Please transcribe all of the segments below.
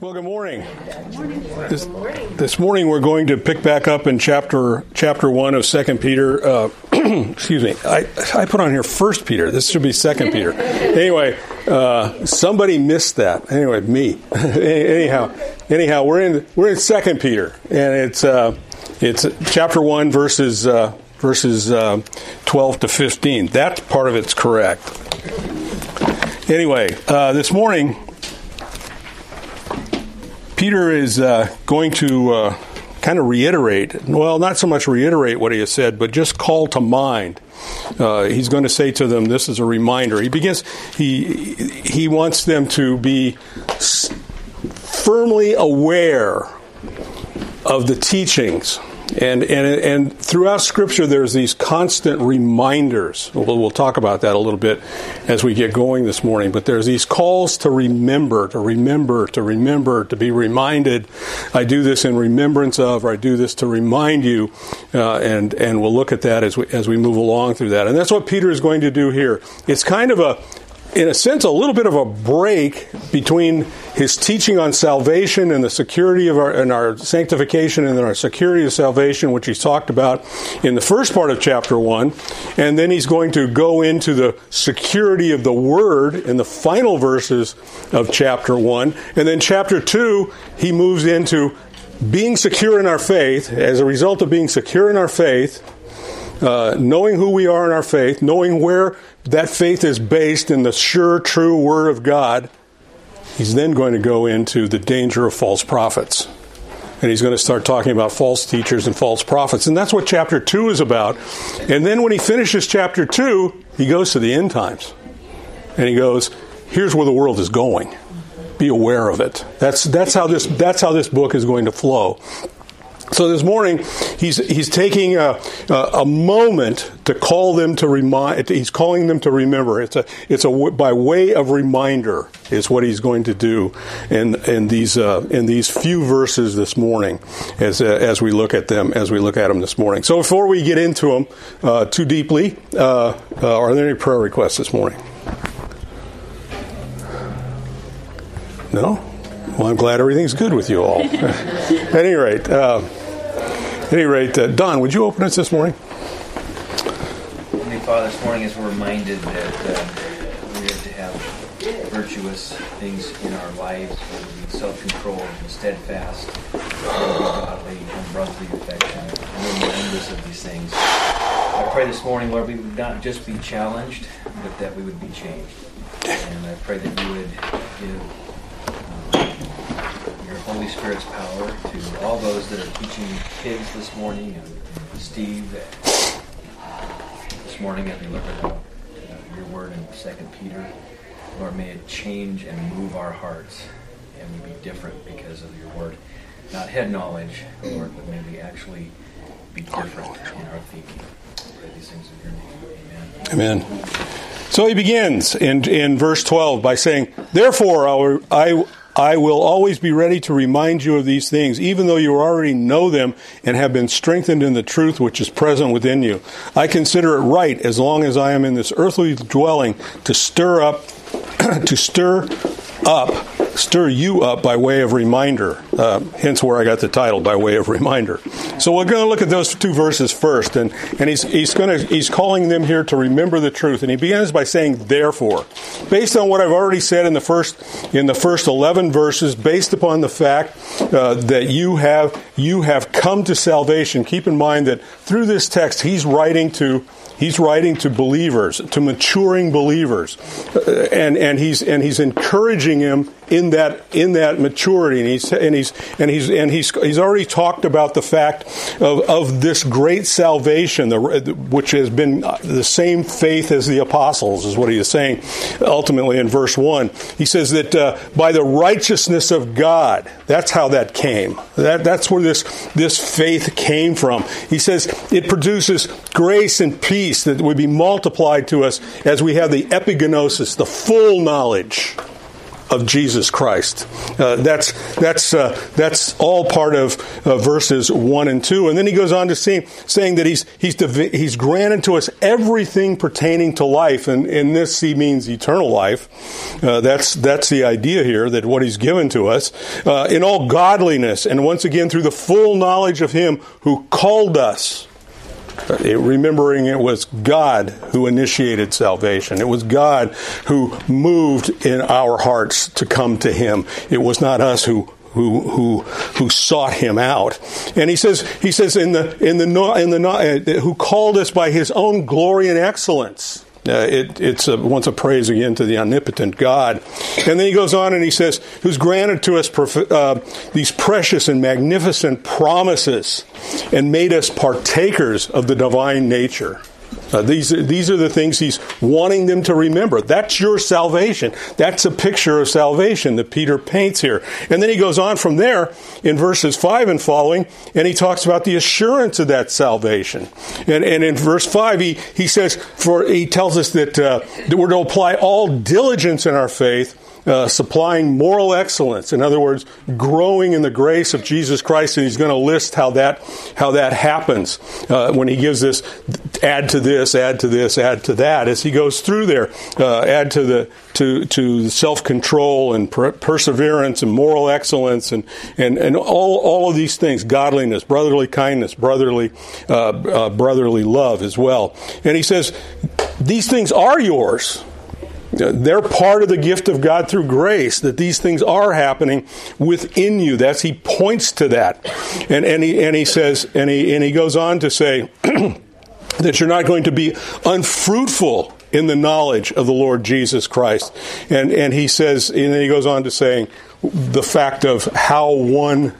Well, good morning. This morning we're going to pick back up in chapter 1 of Second Peter. Excuse me. I put on here First Peter. This should be Second Peter. Anyway, somebody missed that. Anyway, me. Anyhow, we're in Second Peter, and it's chapter 1 verses 12 to 15. That part of it's correct. Anyway, this morning, Peter is going to kind of reiterate, well, not so much reiterate what he has said, but just call to mind. He's going to say to them, this is a reminder. He wants them to be firmly aware of the teachings. And throughout Scripture, there's these constant reminders. We'll talk about that a little bit as we get going this morning. But there's these calls to remember, to remember, to remember, to be reminded. I do this in remembrance of, or I do this to remind you. And we'll look at that as we move along through that. And that's what Peter is going to do here. It's kind of a little bit of a break between his teaching on salvation and the security of our sanctification and our security of salvation, which he's talked about in the first part of chapter 1. And then he's going to go into the security of the Word in the final verses of chapter 1. And then chapter 2, he moves into being secure in our faith, as a result of being secure in our faith, knowing who we are in our faith, knowing where that faith is based in the sure, true Word of God. He's then going to go into the danger of false prophets. And he's going to start talking about false teachers and false prophets. And that's what chapter 2 is about. And then when he finishes chapter 2, he goes to the end times. And he goes, here's where the world is going. Be aware of it. That's how this book is going to flow. So this morning, he's taking a moment to call them to remind. He's calling them to remember. It's by way of reminder is what he's going to do in these few verses this morning as we look at them this morning. So before we get into them too deeply, are there any prayer requests this morning? No. Well, I'm glad everything's good with you all. At any rate, Don, would you open us this morning? Heavenly Father, this morning as we're reminded that we have to have virtuous things in our lives, self-control, steadfast, godly, and brotherly affection, and remind us of these things. I pray this morning, Lord, we would not just be challenged, but that we would be changed. And I pray that you would give your Holy Spirit's power to all those that are teaching kids this morning, and Steve this morning as we look at your word in 2 Peter. Lord, may it change and move our hearts, and we be different because of your word. Not head knowledge, Lord, but may we actually be different in our thinking. I pray these things in your name. Amen. Amen. So he begins in verse 12 by saying, therefore, I will always be ready to remind you of these things, even though you already know them and have been strengthened in the truth which is present within you. I consider it right, as long as I am in this earthly dwelling, to stir you up by way of reminder. Hence where I got the title, by way of reminder. So we're going to look at those two verses first, and he's calling them here to remember the truth, and he begins by saying, therefore, based on what I've already said in the first 11 verses, based upon the fact that you have come to salvation. Keep in mind that through this text, he's writing to believers, to maturing believers, and he's encouraging him in that maturity, and he's already talked about the fact of this great salvation, which has been the same faith as the apostles, is what he is saying. Ultimately, in verse 1, he says that by the righteousness of God, that's how that came. That's where this faith came from. He says it produces grace and peace that would be multiplied to us as we have the epigenosis, the full knowledge of Jesus Christ. That's all part of verses 1 and 2, and then he goes on to saying that he's granted to us everything pertaining to life, and in this he means eternal life. That's the idea here, that what he's given to us in all godliness and once again through the full knowledge of him who called us. Remembering it was God who initiated salvation. It was God who moved in our hearts to come to him. It was not us who sought him out. And he says who called us by his own glory and excellence. It's once a praise again to the omnipotent God. And then he goes on and he says, who's granted to us these precious and magnificent promises and made us partakers of the divine nature. These are the things he's wanting them to remember. That's your salvation. That's a picture of salvation that Peter paints here. And then he goes on from there in verses 5 and following, and he talks about the assurance of that salvation. And in verse 5, he says, he tells us that we're to apply all diligence in our faith, supplying moral excellence. In other words, growing in the grace of Jesus Christ. And he's going to list how that happens when he gives this, add to this, add to this, add to that. As he goes through there, add to the to self-control and perseverance and moral excellence and all of these things, godliness, brotherly kindness, brotherly love as well. And he says, these things are yours. They're part of the gift of God through grace, that these things are happening within you. That's, he points to that. And he goes on to say that you're not going to be unfruitful in the knowledge of the Lord Jesus Christ. And he says, and then he goes on to saying the fact of how one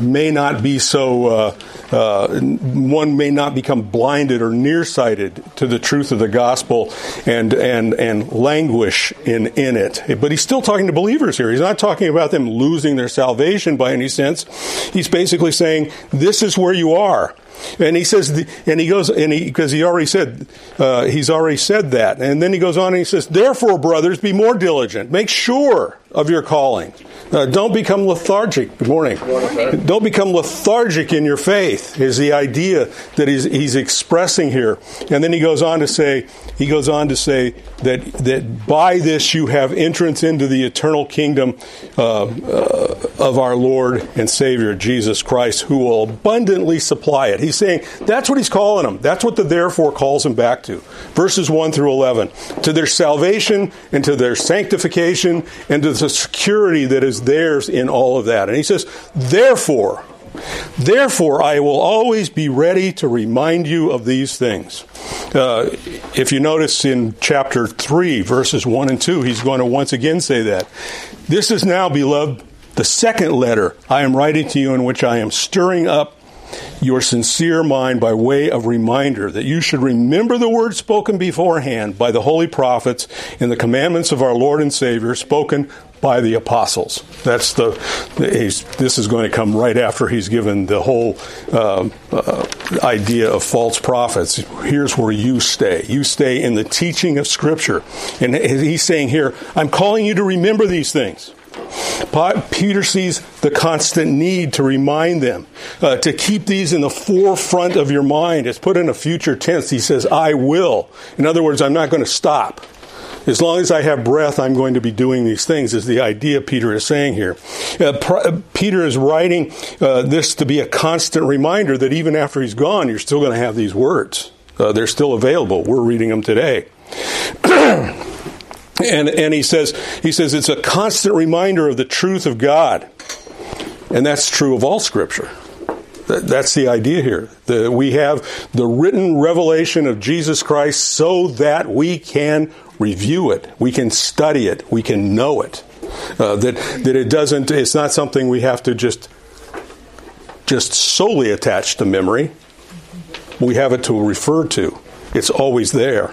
may not be so, one may not become blinded or nearsighted to the truth of the gospel and languish in it. But he's still talking to believers here. He's not talking about them losing their salvation by any sense. He's basically saying, this is where you are. And he says, because he's already said that. And then he goes on and he says, therefore, brothers, be more diligent. Make sure of your calling. Don't become lethargic. Good morning. Don't become lethargic in your faith is the idea that he's expressing here. And then he goes on to say that by this you have entrance into the eternal kingdom of our Lord and Savior Jesus Christ, who will abundantly supply it. He's saying that's what he's calling them. That's what the therefore calls them back to. Verses 1 through 11. To their salvation and to their sanctification and to the security that is theirs in all of that. And he says, therefore, I will always be ready to remind you of these things. If you notice in chapter 3, verses 1 and 2, he's going to once again say that. This is now, beloved, the second letter I am writing to you, in which I am stirring up your sincere mind by way of reminder, that you should remember the word spoken beforehand by the holy prophets and the commandments of our Lord and Savior spoken by the apostles. This is going to come right after he's given the whole idea of false prophets. Here's where you stay. You stay in the teaching of Scripture. And he's saying here, I'm calling you to remember these things. Peter sees the constant need to remind them, to keep these in the forefront of your mind. It's put in a future tense. He says, I will. In other words, I'm not going to stop. As long as I have breath, I'm going to be doing these things, is the idea Peter is saying here. Peter is writing this to be a constant reminder that even after he's gone, you're still going to have these words. They're still available. We're reading them today. And he says it's a constant reminder of the truth of God. And that's true of all Scripture. That's the idea here. We have the written revelation of Jesus Christ so that we can review it. We can study it. We can know it. That it doesn't, it's not something we have to just solely attach to memory. We have it to refer to. It's always there.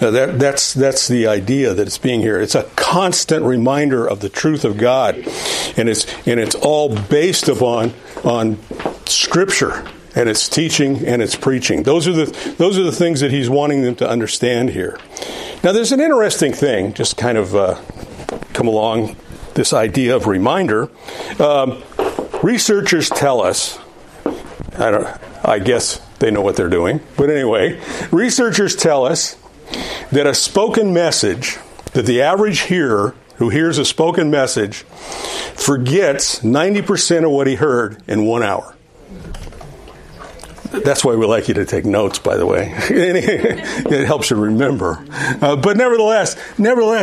That's the idea that it's being here. It's a constant reminder of the truth of God, and it's all based upon Scripture and its teaching and its preaching. Those are the things that he's wanting them to understand here. Now, there's an interesting thing, just kind of come along this idea of reminder. Researchers tell us, I guess they know what they're doing, but anyway, researchers tell us that a spoken message, that the average hearer who hears a spoken message forgets 90% of what he heard in 1 hour. That's why we like you to take notes, by the way. It helps you remember. But nevertheless,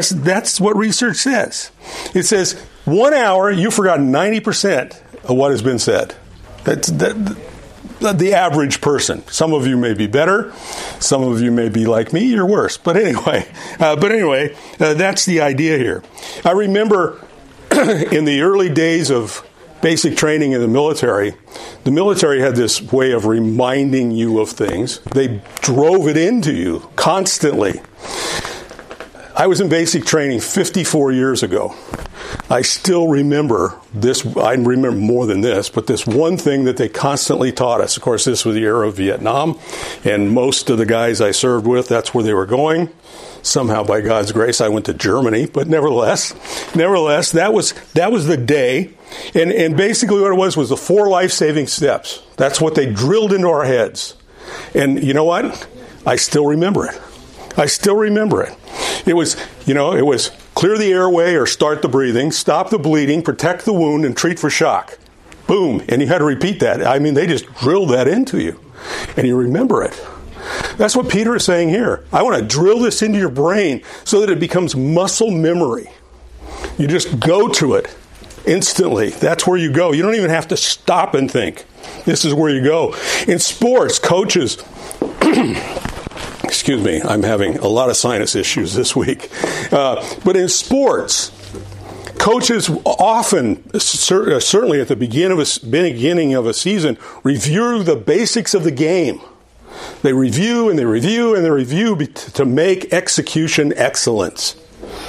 that's what research says. It says 1 hour, you forgot 90% of what has been said. That's the average person. Some of you may be better. Some of you may be like me. You're worse. But anyway, that's the idea here. I remember in the early days of basic training in the military had this way of reminding you of things. They drove it into you constantly. I was in basic training 54 years ago. I still remember this. I remember more than this, but this one thing that they constantly taught us. Of course, this was the era of Vietnam, and most of the guys I served with, that's where they were going. Somehow, by God's grace, I went to Germany, but nevertheless, that was the day. And basically what it was the four life-saving steps. That's what they drilled into our heads. And you know what? I still remember it. It was clear the airway or start the breathing, stop the bleeding, protect the wound, and treat for shock. Boom. And you had to repeat that. I mean, they just drilled that into you. And you remember it. That's what Peter is saying here. I want to drill this into your brain so that it becomes muscle memory. You just go to it instantly. That's where you go. You don't even have to stop and think. This is where you go. In sports, coaches... Excuse me, I'm having a lot of sinus issues this week. But in sports, coaches often, certainly at the beginning of a season, review the basics of the game. They review and they review and they review to make execution excellence.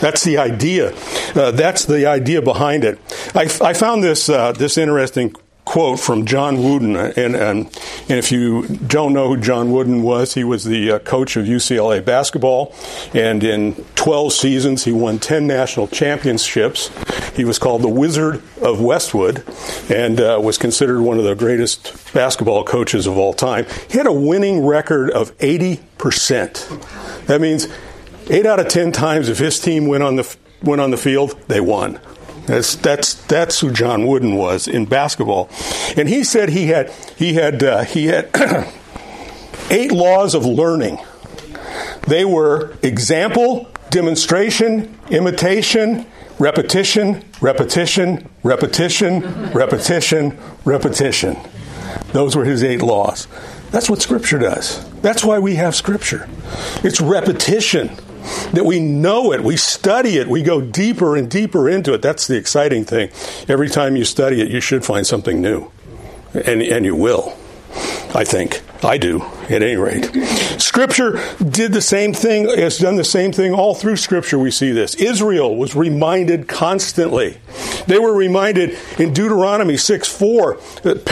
That's the idea. That's the idea behind it. I found this interesting quote from John Wooden, and if you don't know who John Wooden was, he was the coach of UCLA basketball, and in 12 seasons he won 10 national championships. He was called the Wizard of Westwood, and was considered one of the greatest basketball coaches of all time. He had a winning record of 80%. That means 8 out of 10 times if his team went on the field, they won. That's who John Wooden was in basketball, and he said he had eight laws of learning. They were example, demonstration, imitation, repetition, repetition, repetition, repetition, repetition. Those were his eight laws. That's what Scripture does. That's why we have Scripture. It's repetition. That we know it, we study it, we go deeper and deeper into it. That's the exciting thing. Every time you study it, you should find something new. And you will, I think. I do, at any rate. Scripture did the same thing, has done the same thing all through Scripture. We see this. Israel was reminded constantly. They were reminded in Deuteronomy 6:4 that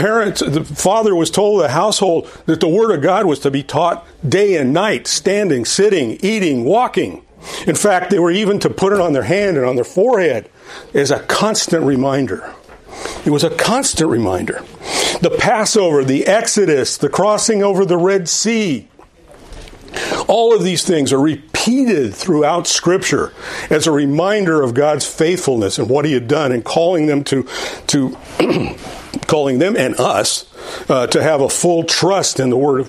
the father was told the household that the Word of God was to be taught day and night, standing, sitting, eating, walking. In fact, they were even to put it on their hand and on their forehead as a constant reminder. It was a constant reminder. The Passover, the Exodus, the crossing over the Red Sea. All of these things are repeated throughout Scripture as a reminder of God's faithfulness and what He had done, and calling them to calling them and us to have a full trust in the Word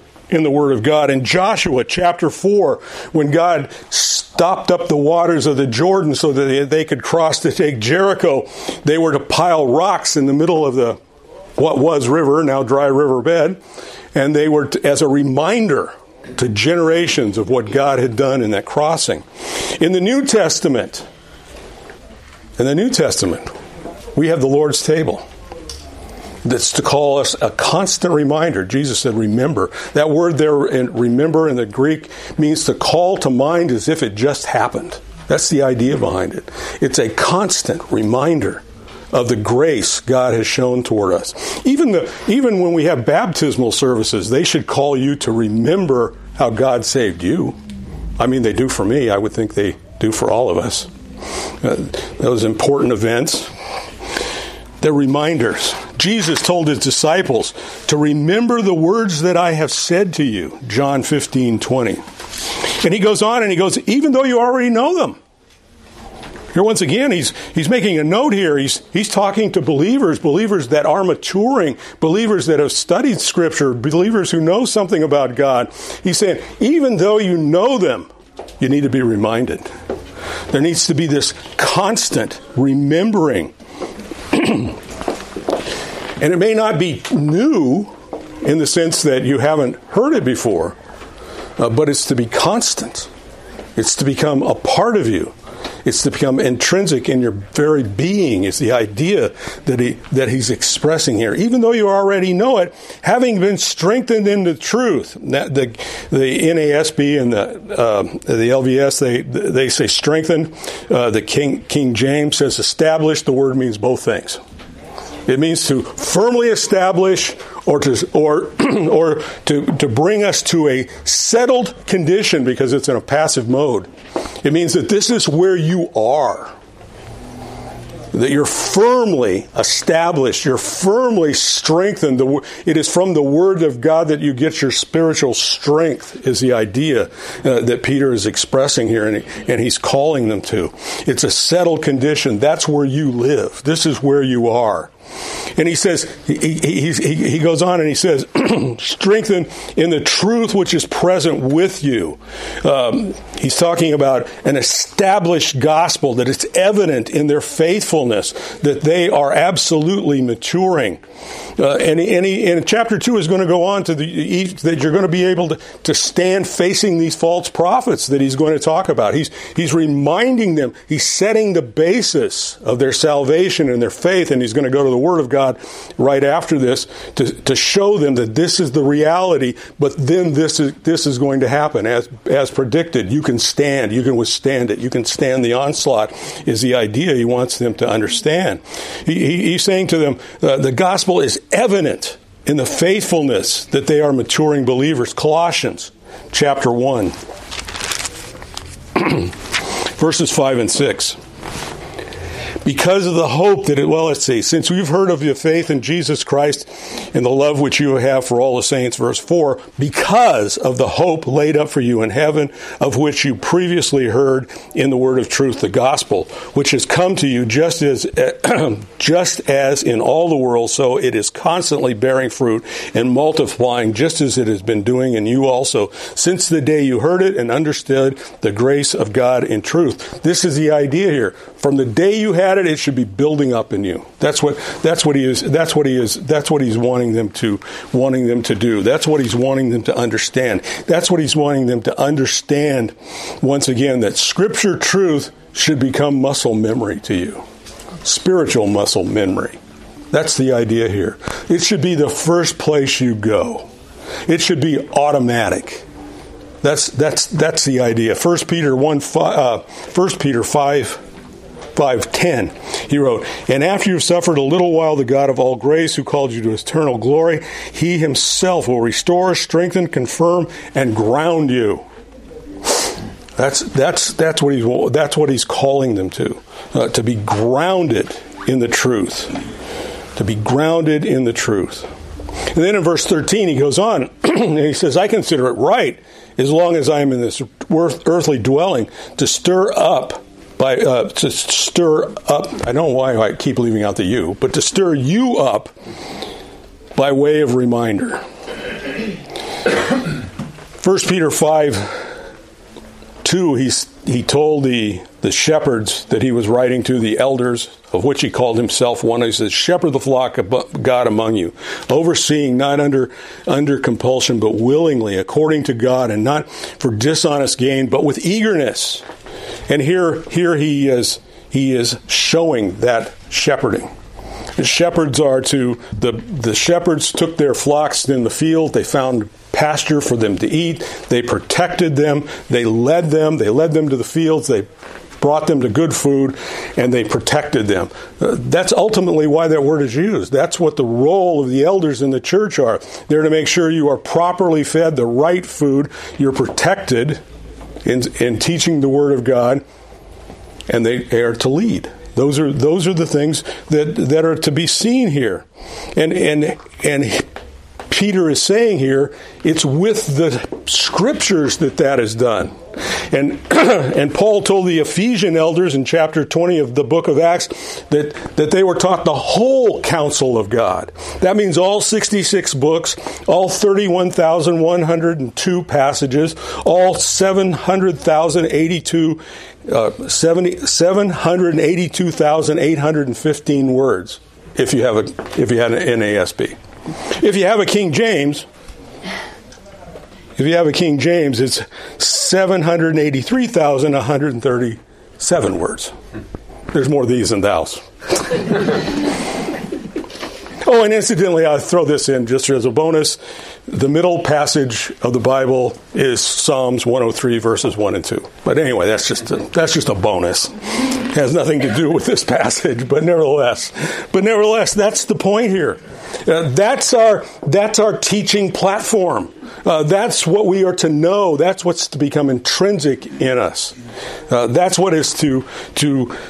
of God. In Joshua chapter 4, when God stopped up the waters of the Jordan so that they could cross to take Jericho, they were to pile rocks in the middle of the what was river, now dry river bed, and they were as a reminder to generations of what God had done in that crossing. In the New Testament, we have the Lord's table. That's to call us a constant reminder. Jesus said, remember. That word there, remember, in the Greek, means to call to mind as if it just happened. That's the idea behind it. It's a constant reminder of the grace God has shown toward us. Even when we have baptismal services, they should call you to remember how God saved you. I mean, they do for me. I would think they do for all of us. those important events. They're reminders. Jesus told his disciples to remember the words that I have said to you, John 15:20. And he goes on and he goes, even though you already know them. Here once again, he's making a note here. He's talking to believers that are maturing, believers that have studied Scripture, believers who know something about God. He's saying, even though you know them, you need to be reminded. There needs to be this constant remembering. And it may not be new in the sense that you haven't heard it before, but it's to be constant. It's to become a part of you. It's to become intrinsic in your very being, is the idea that he's expressing here. Even though you already know it, having been strengthened in the truth. The NASB and the LVS, they say strengthened. The King James says established. The word means both things. It means to firmly establish or to bring us to a settled condition because it's in a passive mode. It means that this is where you are. That you're firmly established. You're firmly strengthened. It is from the Word of God that you get your spiritual strength, is the idea that Peter is expressing here, and he's calling them to. It's a settled condition. That's where you live. This is where you are. And he says, he goes on and he says, strengthen in the truth which is present with you. He's talking about an established gospel, that it's evident in their faithfulness, that they are absolutely maturing. And chapter 2 is going to go on to that you're going to be able to stand facing these false prophets that he's going to talk about. He's reminding them, he's setting the basis of their salvation and their faith, and he's going to go to the Word of God right after this to show them that this is the reality, but then this is going to happen as predicted. You can stand, you can withstand it, you can stand the onslaught, is the idea he wants them to understand. He's saying to them, the gospel is evident in the faithfulness that they are maturing believers. Colossians chapter 1, verses 5 and 6. Because of the hope that since we've heard of your faith in Jesus Christ and the love which you have for all the saints, verse 4, because of the hope laid up for you in heaven, of which you previously heard in the word of truth, the gospel, which has come to you just as in all the world, so it is constantly bearing fruit and multiplying just as it has been doing in you also, since the day you heard it and understood the grace of God in truth. This is the idea here. From the day you had it should be building up in you. That's what he's wanting them to do. That's what he's wanting them to understand. That's what he's wanting them to understand once again, that Scripture truth should become muscle memory to you. Spiritual muscle memory. That's the idea here. It should be the first place you go. It should be automatic. That's the idea. First Peter 5:10, he wrote, and after you've suffered a little while, the God of all grace, who called you to eternal glory, he himself will restore, strengthen, confirm, and ground you. That's what he's calling them to be grounded in the truth, to be grounded in the truth. And then in verse 13, he goes on and he says, I consider it right, as long as I am in this earthly dwelling, to stir up. I don't know why I keep leaving out the you, but to stir you up by way of reminder. 1 Peter 5:2, he told the shepherds that he was writing to, the elders, of which he called himself one. He says, shepherd the flock of God among you, overseeing, not under compulsion, but willingly, according to God, and not for dishonest gain, but with eagerness. And here he is showing that shepherding. The shepherds are to the shepherds took their flocks in the field. They found pasture for them to eat. They protected them. They led them to the fields. They brought them to good food, and they protected them. That's ultimately why that word is used. That's what the role of the elders in the church are. They're to make sure you are properly fed the right food. You're protected in teaching the Word of God, and they are to lead. Those are the things that are to be seen here. And Peter is saying here, it's with the scriptures that is done. And Paul told the Ephesian elders in chapter 20 of the book of Acts that they were taught the whole counsel of God. That means all 66 books, all 31,102 passages, all 782,815 words, if you had an NASB. If you have a King James, it's 783,137 words. There's more these than thous. Oh, and incidentally, I'll throw this in just as a bonus. The middle passage of the Bible is Psalms 103, verses 1 and 2. But anyway, that's just a bonus. It has nothing to do with this passage, but nevertheless, that's the point here. That's our teaching platform. That's what we are to know. That's what's to become intrinsic in us. That's what is to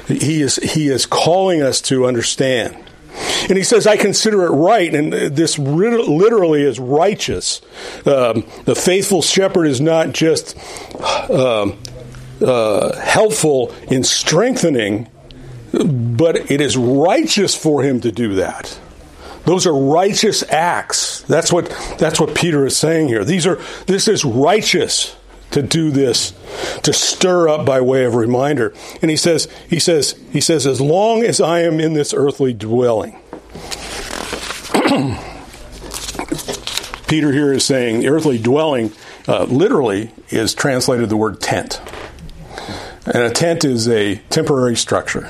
he is calling us to understand. And he says, I consider it right, and this literally is righteous. The faithful shepherd is not just helpful in strengthening, but it is righteous for him to do that. Those are righteous acts. That's what Peter is saying here. This is righteous to do this, to stir up by way of reminder. And he says, as long as I am in this earthly dwelling. Peter here is saying earthly dwelling literally is translated the word tent. And a tent is a temporary structure.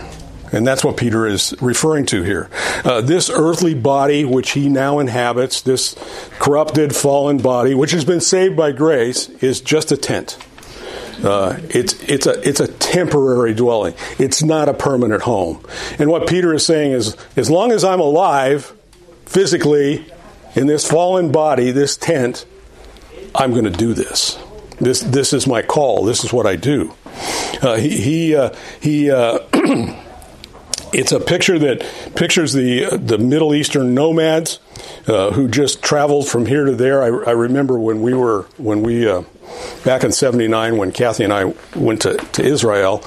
And that's what Peter is referring to here. This earthly body which he now inhabits, this corrupted, fallen body, which has been saved by grace, is just a tent. It's a temporary dwelling. It's not a permanent home. And what Peter is saying is, as long as I'm alive, physically, in this fallen body, this tent, I'm going to do this. This is my call. This is what I do. It's a picture that pictures the Middle Eastern nomads who just traveled from here to there. I remember when we back in '79 when Kathy and I went to Israel.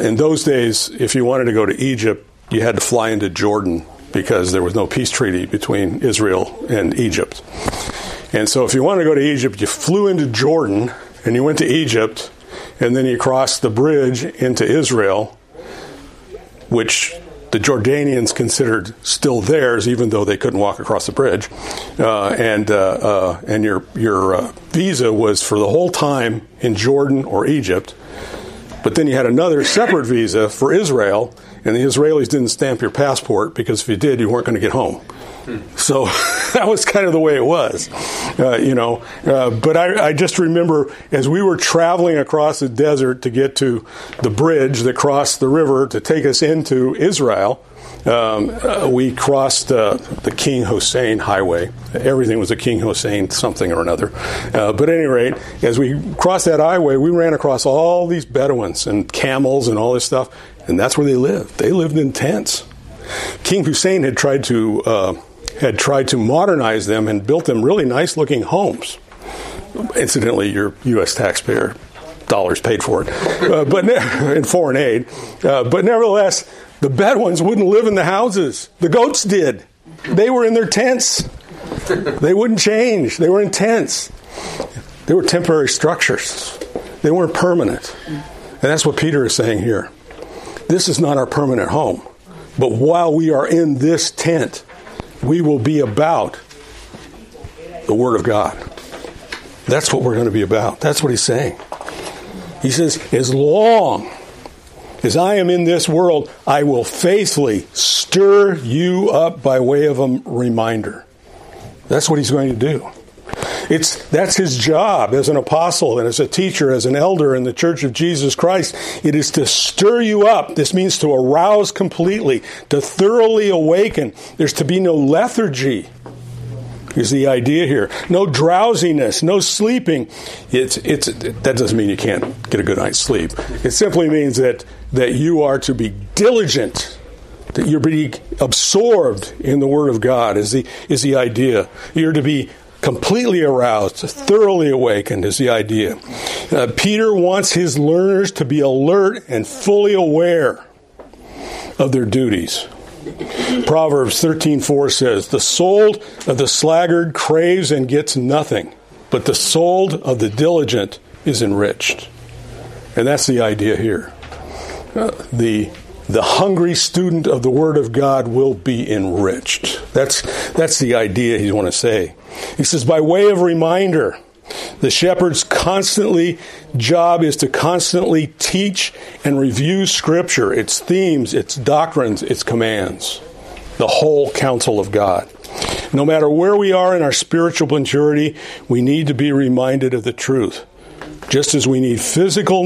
In those days, if you wanted to go to Egypt, you had to fly into Jordan because there was no peace treaty between Israel and Egypt. And so, if you wanted to go to Egypt, you flew into Jordan and you went to Egypt, and then you crossed the bridge into Israel, which the Jordanians considered still theirs, even though they couldn't walk across the bridge, and your visa was for the whole time in Jordan or Egypt, but then you had another separate visa for Israel, and the Israelis didn't stamp your passport because if you did, you weren't going to get home. So that was kind of the way it was, But I just remember as we were traveling across the desert to get to the bridge that crossed the river to take us into Israel, we crossed the King Hussein Highway. Everything was a King Hussein something or another. But at any rate, as we crossed that highway, we ran across all these Bedouins and camels and all this stuff, and that's where they lived. They lived in tents. King Hussein had tried to modernize them and built them really nice-looking homes. Incidentally, your U.S. taxpayer dollars paid for it, but in foreign aid. But nevertheless, the Bedouins wouldn't live in the houses. The goats did. They were in their tents. They wouldn't change. They were in tents. They were temporary structures. They weren't permanent. And that's what Peter is saying here. This is not our permanent home. But while we are in this tent, we will be about the Word of God. That's what we're going to be about. That's what he's saying. He says, as long as I am in this world, I will faithfully stir you up by way of a reminder. That's what he's going to do. That's his job as an apostle and as a teacher, as an elder in the Church of Jesus Christ. It is to stir you up. This means to arouse completely, to thoroughly awaken. There's to be no lethargy. is the idea here. No drowsiness, no sleeping. That doesn't mean you can't get a good night's sleep. It simply means that you are to be diligent, that you're being absorbed in the Word of God is the idea. You're to be completely aroused, thoroughly awakened is the idea. Peter wants his learners to be alert and fully aware of their duties. Proverbs 13:4 says, "The soul of the sluggard craves and gets nothing, but the soul of the diligent is enriched." And that's the idea here. The hungry student of the Word of God will be enriched. That's the idea he's want to say. He says, by way of reminder, the shepherd's job is to constantly teach and review Scripture, its themes, its doctrines, its commands, the whole counsel of God. No matter where we are in our spiritual maturity, we need to be reminded of the truth. Just as we need physical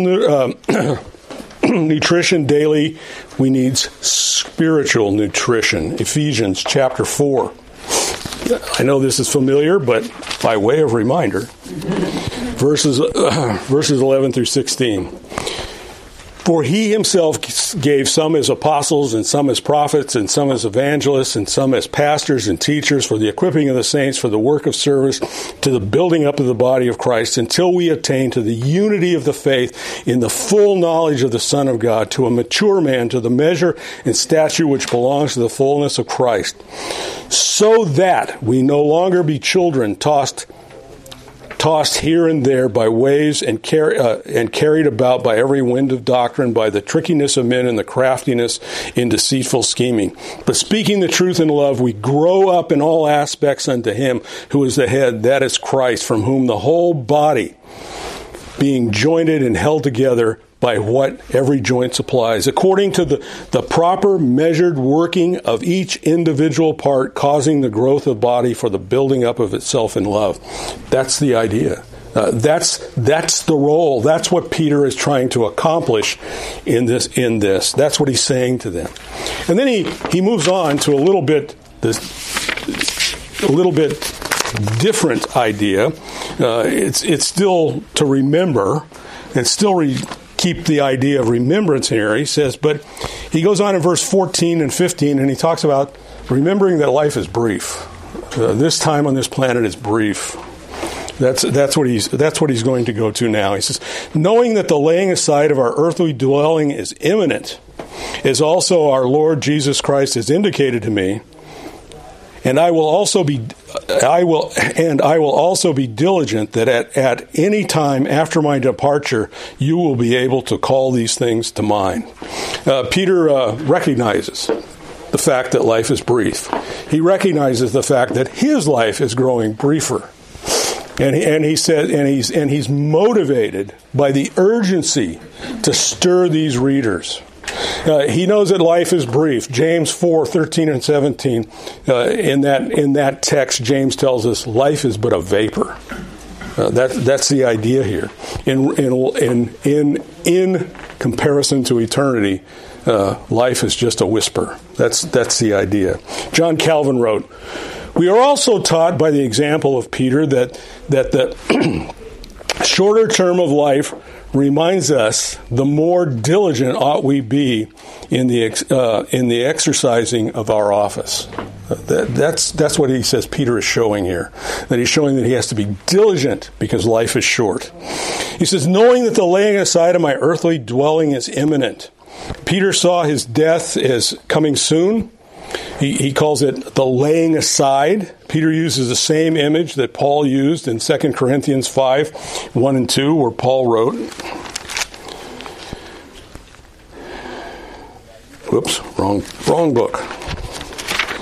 nutrition daily, we need spiritual nutrition. Ephesians chapter 4. I know this is familiar, but by way of reminder, verses 11 through 16. For he himself gave some as apostles, and some as prophets, and some as evangelists, and some as pastors and teachers for the equipping of the saints, for the work of service, to the building up of the body of Christ, until we attain to the unity of the faith in the full knowledge of the Son of God, to a mature man, to the measure and stature which belongs to the fullness of Christ, so that we no longer be children tossed here and there by waves and carried about by every wind of doctrine, by the trickiness of men and the craftiness in deceitful scheming. But speaking the truth in love, we grow up in all aspects unto him who is the head, that is Christ, from whom the whole body, being jointed and held together by what every joint supplies, according to the proper measured working of each individual part, causing the growth of body for the building up of itself in love. That's the idea. That's the role. That's what Peter is trying to accomplish in this. That's what he's saying to them. And then he moves on to a little bit different idea. It's still to remember, and still keep the idea of remembrance here. He says, but he goes on in verse 14 and 15, and he talks about remembering that life is brief. This time on this planet is brief. That's what he's going to go to now. He says, knowing that the laying aside of our earthly dwelling is imminent, as also our Lord Jesus Christ has indicated to me, and I will also be diligent that at any time after my departure, you will be able to call these things to mind. Peter recognizes the fact that life is brief. He recognizes the fact that his life is growing briefer, and he's motivated by the urgency to stir these readers. He knows that life is brief. James 4:13 and 17. In that text, James tells us life is but a vapor. That's the idea here. In comparison to eternity, life is just a whisper. That's the idea. John Calvin wrote, "We are also taught by the example of Peter that the shorter term of life reminds us the more diligent ought we be in the exercising of our office." That's what he says Peter is showing here. That he's showing that he has to be diligent because life is short. He says, knowing that the laying aside of my earthly dwelling is imminent. Peter saw his death as coming soon. He calls it the laying aside. Peter uses the same image that Paul used in 2 Corinthians 5:1 and 2, where Paul wrote, wrong book.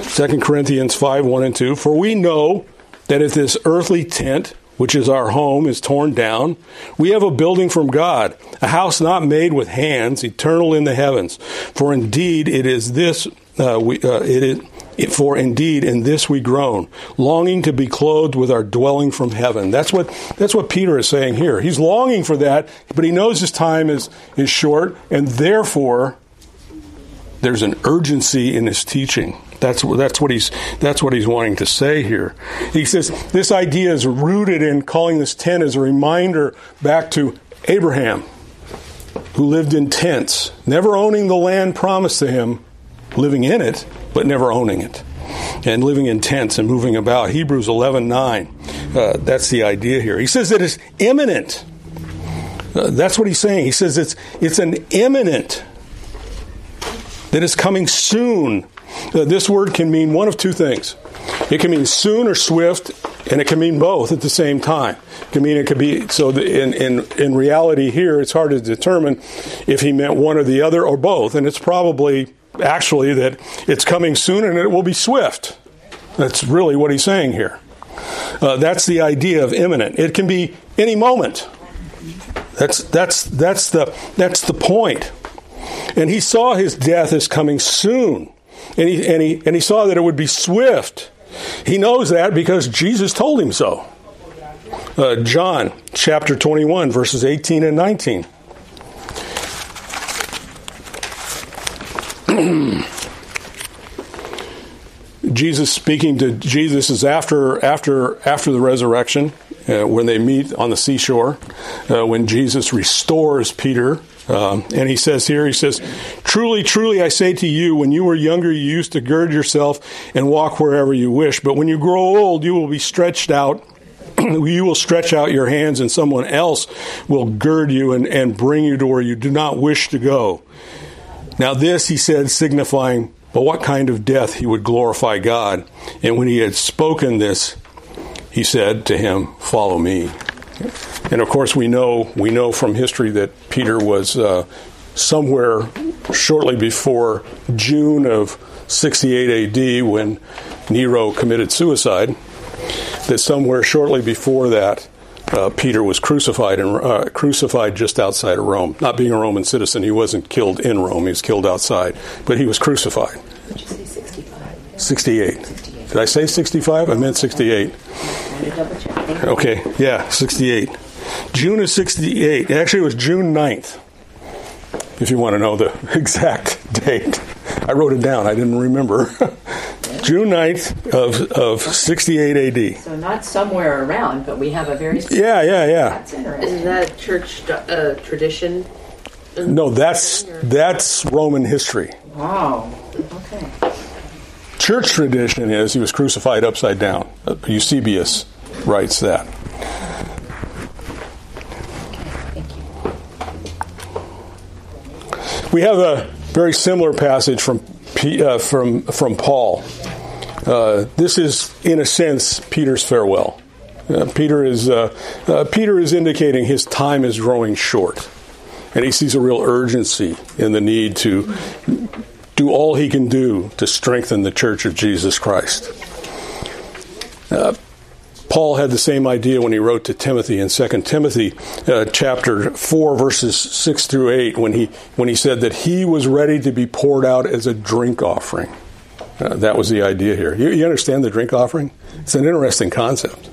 2 Corinthians 5:1 and 2, for we know that if this earthly tent, which is our home, is torn down, we have a building from God, a house not made with hands, eternal in the heavens. For indeed it is this for indeed in this we groan, longing to be clothed with our dwelling from heaven. That's what Peter is saying here. He's longing for that, but he knows his time is short, and therefore There's an urgency in his teaching. That's what he's wanting to say here. He says this idea is rooted in calling this tent as a reminder back to Abraham, who lived in tents, never owning the land promised to him, living in it, but never owning it, and living in tents and moving about. Hebrews 11:9. That's the idea here. He says that it's imminent. That's what he's saying. He says it's an imminent, that is coming soon. This word can mean one of two things. It can mean soon or swift, and it can mean both at the same time. It can mean it could be, so in reality here, it's hard to determine if he meant one or the other or both, and it's probably actually that it's coming soon and it will be swift. That's really what he's saying here. That's the idea of imminent. It can be any moment. That's the point. And he saw his death as coming soon. And he saw that it would be swift. He knows that because Jesus told him so. John chapter 21, verses 18 and 19. Jesus speaking to Jesus is after the resurrection, when they meet on the seashore, when Jesus restores Peter. And he says here, truly, truly, I say to you, when you were younger, you used to gird yourself and walk wherever you wish. But when you grow old, you will be stretched out. You will stretch out your hands and someone else will gird you and bring you to where you do not wish to go. Now this, he said, signifying by what kind of death he would glorify God. And when he had spoken this, he said to him, follow me. And of course, we know from history that Peter was somewhere shortly before June of 68 A.D. when Nero committed suicide, that somewhere shortly before that, Peter was crucified and crucified just outside of Rome. Not being a Roman citizen, he wasn't killed in Rome, he was killed outside, but he was crucified. Did you say 65? 68. Did I say 65? I meant 68. Okay, yeah, 68. June of 68. Actually, it was June 9th, if you want to know the exact date. I wrote it down. I didn't remember. June 9th of 68 A.D. So not somewhere around, but we have a very... Yeah. That's interesting. Isn't that a church tradition? No, that's Roman history. Wow. Okay. Church tradition is he was crucified upside down. Eusebius writes that. Okay, thank you. We have a very similar passage from Paul. This is, in a sense, Peter's farewell. Peter is indicating his time is growing short, and he sees a real urgency in the need to do all he can do to strengthen the Church of Jesus Christ. Paul had the same idea when he wrote to Timothy in 2 Timothy chapter 4, verses 6 through 8, when he said that he was ready to be poured out as a drink offering. That was the idea here. You understand the drink offering? It's an interesting concept.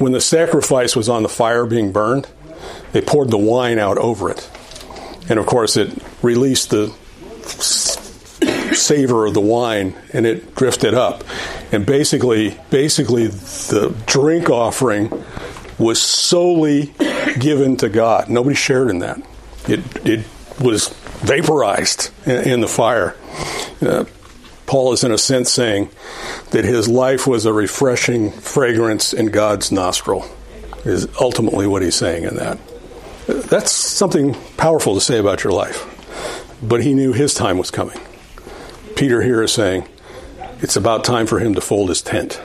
When the sacrifice was on the fire being burned, they poured the wine out over it. And of course, it released the savor of the wine, and it drifted up, and basically the drink offering was solely given to God. Nobody shared in that. It was vaporized in the fire. Paul is in a sense saying that his life was a refreshing fragrance in God's nostril, is ultimately what he's saying in that. That's something powerful to say about your life, but he knew his time was coming. Peter here is saying it's about time for him to fold his tent.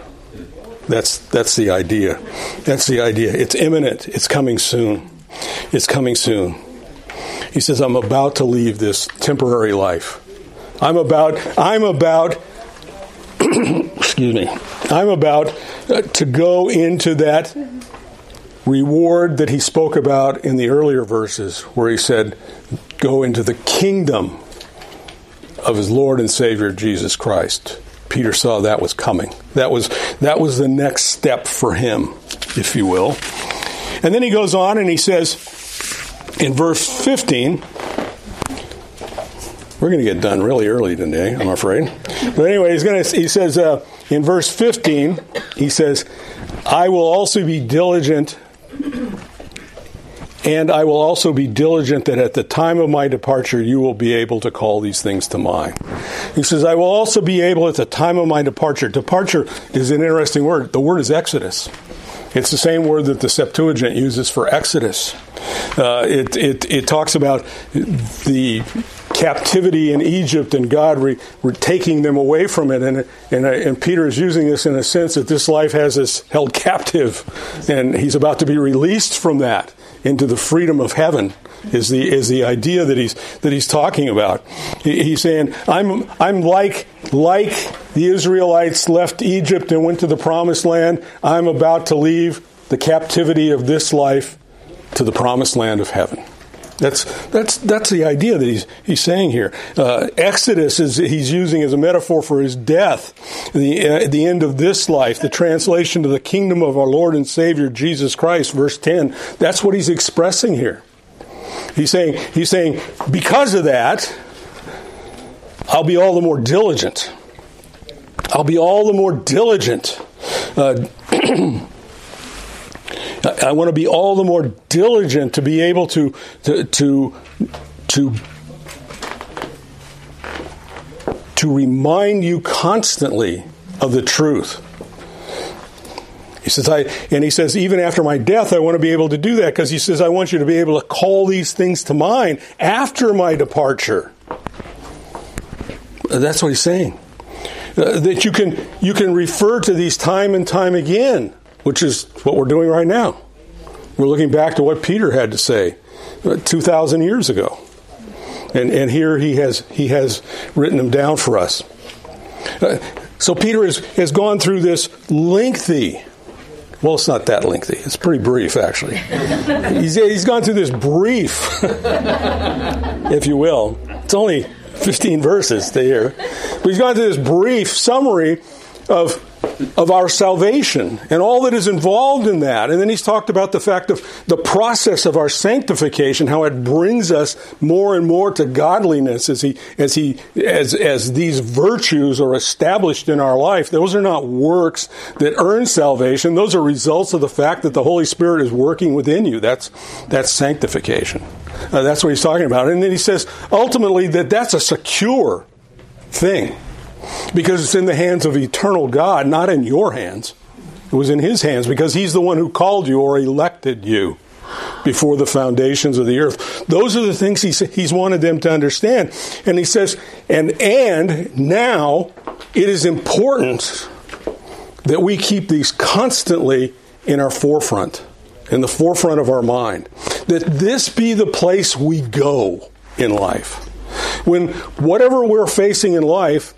That's the idea. That's the idea. It's imminent. It's coming soon. It's coming soon. He says, I'm about to leave this temporary life. I'm about excuse me. I'm about to go into that reward that he spoke about in the earlier verses, where he said, go into the kingdom of his Lord and Savior Jesus Christ. Peter saw that was coming. That was the next step for him, if you will. And then he goes on and he says in verse 15, We're going to get done really early today, I'm afraid. But anyway, he says in verse 15, he says, I will also be diligent, and I will also be diligent that at the time of my departure you will be able to call these things to mind. He says, I will also be able at the time of my departure. Departure is an interesting word. The word is Exodus. It's the same word that the Septuagint uses for Exodus. It talks about the captivity in Egypt and God were taking them away from it. And Peter is using this in a sense that this life has us held captive, and he's about to be released from that into the freedom of heaven is the idea that he's talking about. He's saying, I'm like the Israelites left Egypt and went to the promised land. I'm about to leave the captivity of this life to the promised land of heaven. That's the idea that he's saying here. Exodus he's using as a metaphor for his death, the end of this life, the translation to the kingdom of our Lord and Savior Jesus Christ, verse 10. That's what he's expressing here. He's saying because of that, I'll be all the more diligent. I'll be all the more diligent. I want to be all the more diligent to be able to remind you constantly of the truth. He says, he says, even after my death, I want to be able to do that, because he says, I want you to be able to call these things to mind after my departure. That's what he's saying. That you can refer to these time and time again, which is what we're doing right now. We're looking back to what Peter had to say 2,000 years ago. And here he has written them down for us. So Peter has gone through this lengthy, well, it's not that lengthy. It's pretty brief, actually. He's gone through this brief, if you will. It's only 15 verses to hear. But he's gone through this brief summary of our salvation and all that is involved in that. And then he's talked about the fact of the process of our sanctification, how it brings us more and more to godliness as these virtues are established in our life. Those are not works that earn salvation. Those are results of the fact that the Holy Spirit is working within you. That's sanctification. That's what he's talking about. And then he says, ultimately, that's a secure thing, because it's in the hands of eternal God, not in your hands. It was in his hands, because he's the one who called you or elected you before the foundations of the earth. Those are the things he's wanted them to understand. And he says, and now it is important that we keep these constantly in our forefront, in the forefront of our mind, that this be the place we go in life. When whatever we're facing in life,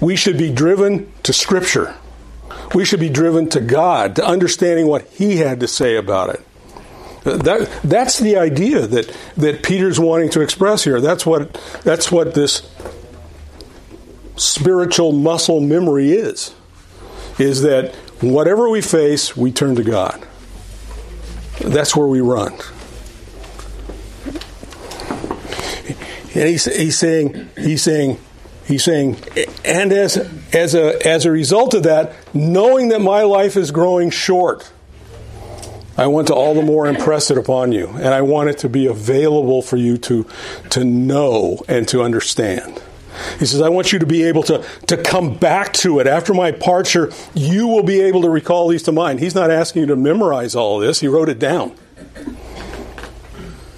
we should be driven to Scripture. We should be driven to God, to understanding what He had to say about it. That's the idea that Peter's wanting to express here. That's what this spiritual muscle memory is that whatever we face, we turn to God. That's where we run. And he's saying, and as a result of that, knowing that my life is growing short, I want to all the more impress it upon you, and I want it to be available for you to know and to understand. He says, I want you to be able to come back to it. After my departure, you will be able to recall these to mind. He's not asking you to memorize all this. He wrote it down.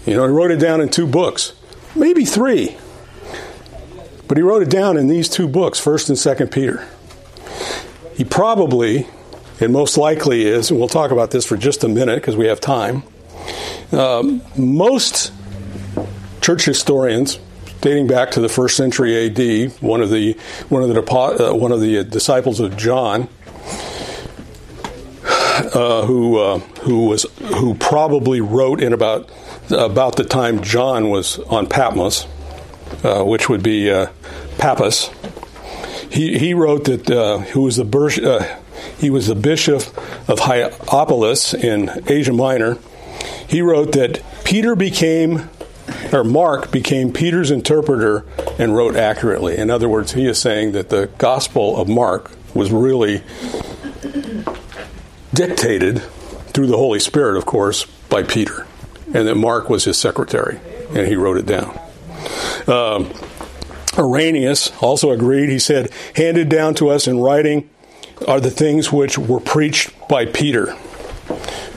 He wrote it down in 2 books, maybe 3. But he wrote it down in these 2 books, First and Second Peter. He probably, and most likely is, and we'll talk about this for just a minute because we have time, most church historians, dating back to the 1st century A.D., one of the disciples of John, who probably wrote in about the time John was on Patmos. Which would be Pappus. He wrote that he was the bishop of Hierapolis in Asia Minor. He wrote that Peter became or Mark became Peter's interpreter and wrote accurately. In other words, he is saying that the Gospel of Mark was really dictated through the Holy Spirit, of course, by Peter, and that Mark was his secretary, and he wrote it down. Irenaeus also agreed. He said, handed down to us in writing are the things which were preached by Peter.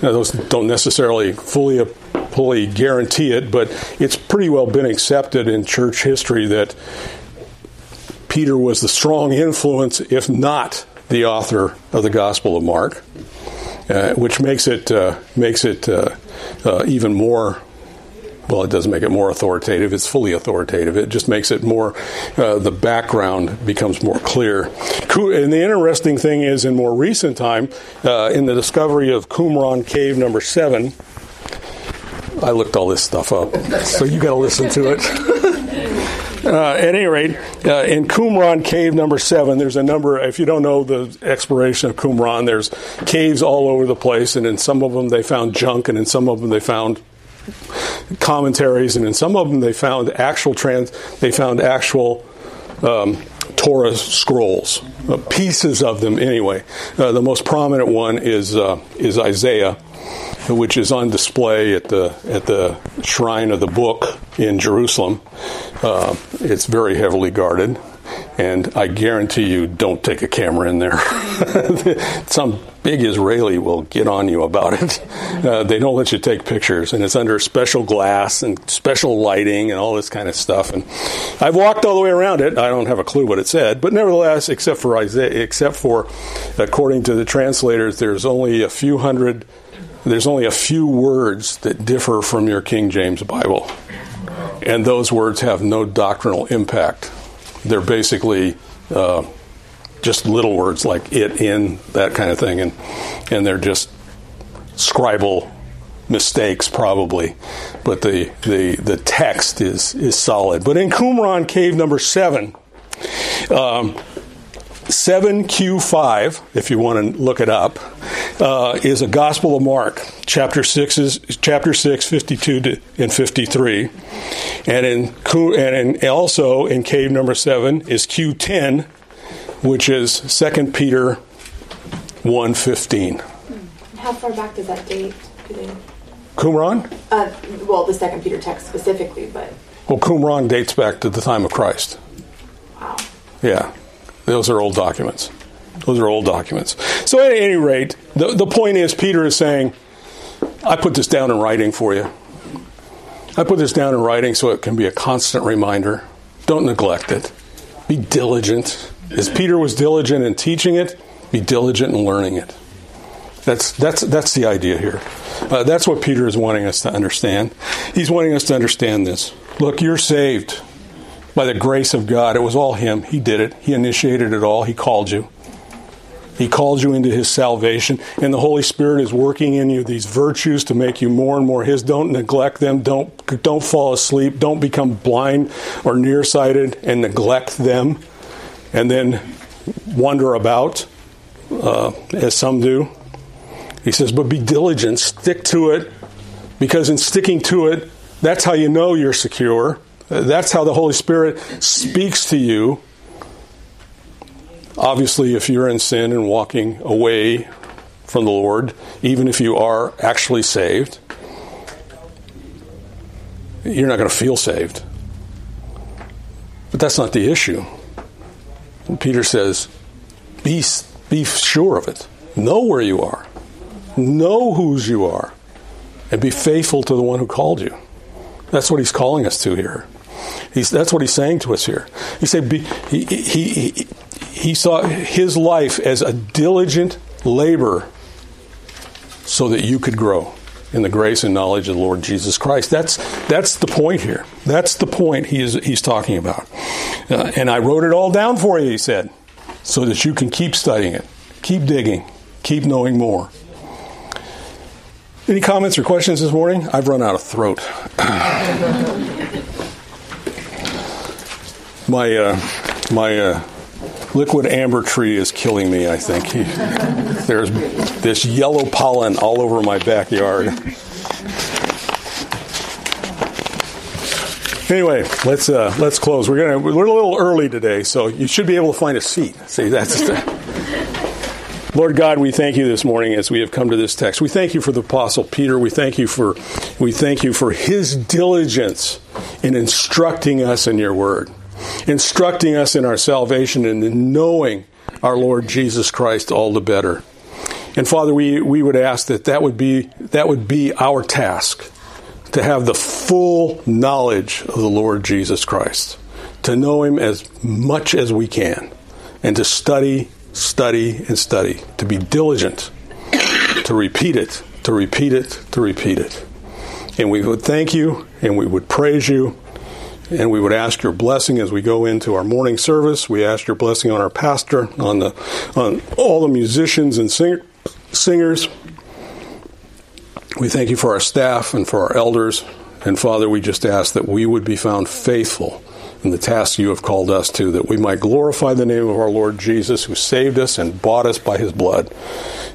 Now, those don't necessarily fully guarantee it, but it's pretty well been accepted in church history that Peter was the strong influence, if not the author of the Gospel of Mark, which makes it even more. Well, it doesn't make it more authoritative. It's fully authoritative. It just makes it more, the background becomes more clear. And the interesting thing is, in more recent time, in the discovery of Qumran Cave number 7, I looked all this stuff up, so you got to listen to it. At any rate, in Qumran Cave number 7, there's a number, if you don't know the exploration of Qumran, there's caves all over the place, and in some of them they found junk, and in some of them they found commentaries, and in some of them they found actual Torah scrolls, pieces of them anyway. The most prominent one is Isaiah, which is on display at the Shrine of the Book in Jerusalem. It's very heavily guarded, and I guarantee you, don't take a camera in there. Some big Israeli will get on you about it. They don't let you take pictures, and it's under special glass and special lighting and all this kind of stuff. And I've walked all the way around it. I don't have a clue what it said, but nevertheless, except for according to the translators, there's only a few words that differ from your King James Bible, and those words have no doctrinal impact. They're basically just little words like it, in, that kind of thing. And they're just scribal mistakes probably. But the text is solid. But in Qumran Cave number 7, 7Q5, if you want to look it up, is a Gospel of Mark, chapter 6, 52 and 53, and also in cave number 7 is Q10, which is 2 Peter 1:15. How far back does that date? Qumran? Well, the 2 Peter text specifically, but Qumran dates back to the time of Christ. Wow. Yeah. Those are old documents. So at any rate, the point is, Peter is saying, I put this down in writing for you. I put this down in writing so it can be a constant reminder. Don't neglect it. Be diligent. As Peter was diligent in teaching it, be diligent in learning it. That's the idea here. That's what Peter is wanting us to understand. He's wanting us to understand this. Look, you're saved by the grace of God. It was all Him. He did it. He initiated it all. He called you. He called you into His salvation. And the Holy Spirit is working in you these virtues to make you more and more His. Don't neglect them. Don't fall asleep. Don't become blind or nearsighted and neglect them and then wander about as some do. He says, but be diligent. Stick to it, because in sticking to it, that's how you know you're secure. That's how the Holy Spirit speaks to you. Obviously, if you're in sin and walking away from the Lord, even if you are actually saved, you're not going to feel saved. But that's not the issue. And Peter says, be sure of it. Know where you are. Know whose you are. And be faithful to the one who called you. That's what he's calling us to here. That's what he's saying to us here. He said he saw his life as a diligent labor so that you could grow in the grace and knowledge of the Lord Jesus Christ. That's the point here. That's the point he's talking about. And I wrote it all down for you, he said, so that you can keep studying it, keep digging, keep knowing more. Any comments or questions this morning? I've run out of throat. My liquid amber tree is killing me, I think. There's this yellow pollen all over my backyard. Anyway, let's close. We're a little early today, so you should be able to find a seat. See, that's Lord God, we thank you this morning as we have come to this text. We thank you for the Apostle Peter. We thank you for his diligence in instructing us in your word, instructing us in our salvation and in knowing our Lord Jesus Christ all the better. And Father, we would ask that would be our task, to have the full knowledge of the Lord Jesus Christ, to know him as much as we can, and to study, to be diligent, to repeat it. And we would thank you, and we would praise you, and we would ask your blessing as we go into our morning service. We ask your blessing on our pastor, on all the musicians and singers. We thank you for our staff and for our elders. And Father, we just ask that we would be found faithful in the task you have called us to, that we might glorify the name of our Lord Jesus, who saved us and bought us by his blood.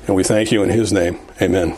And we thank you in his name. Amen.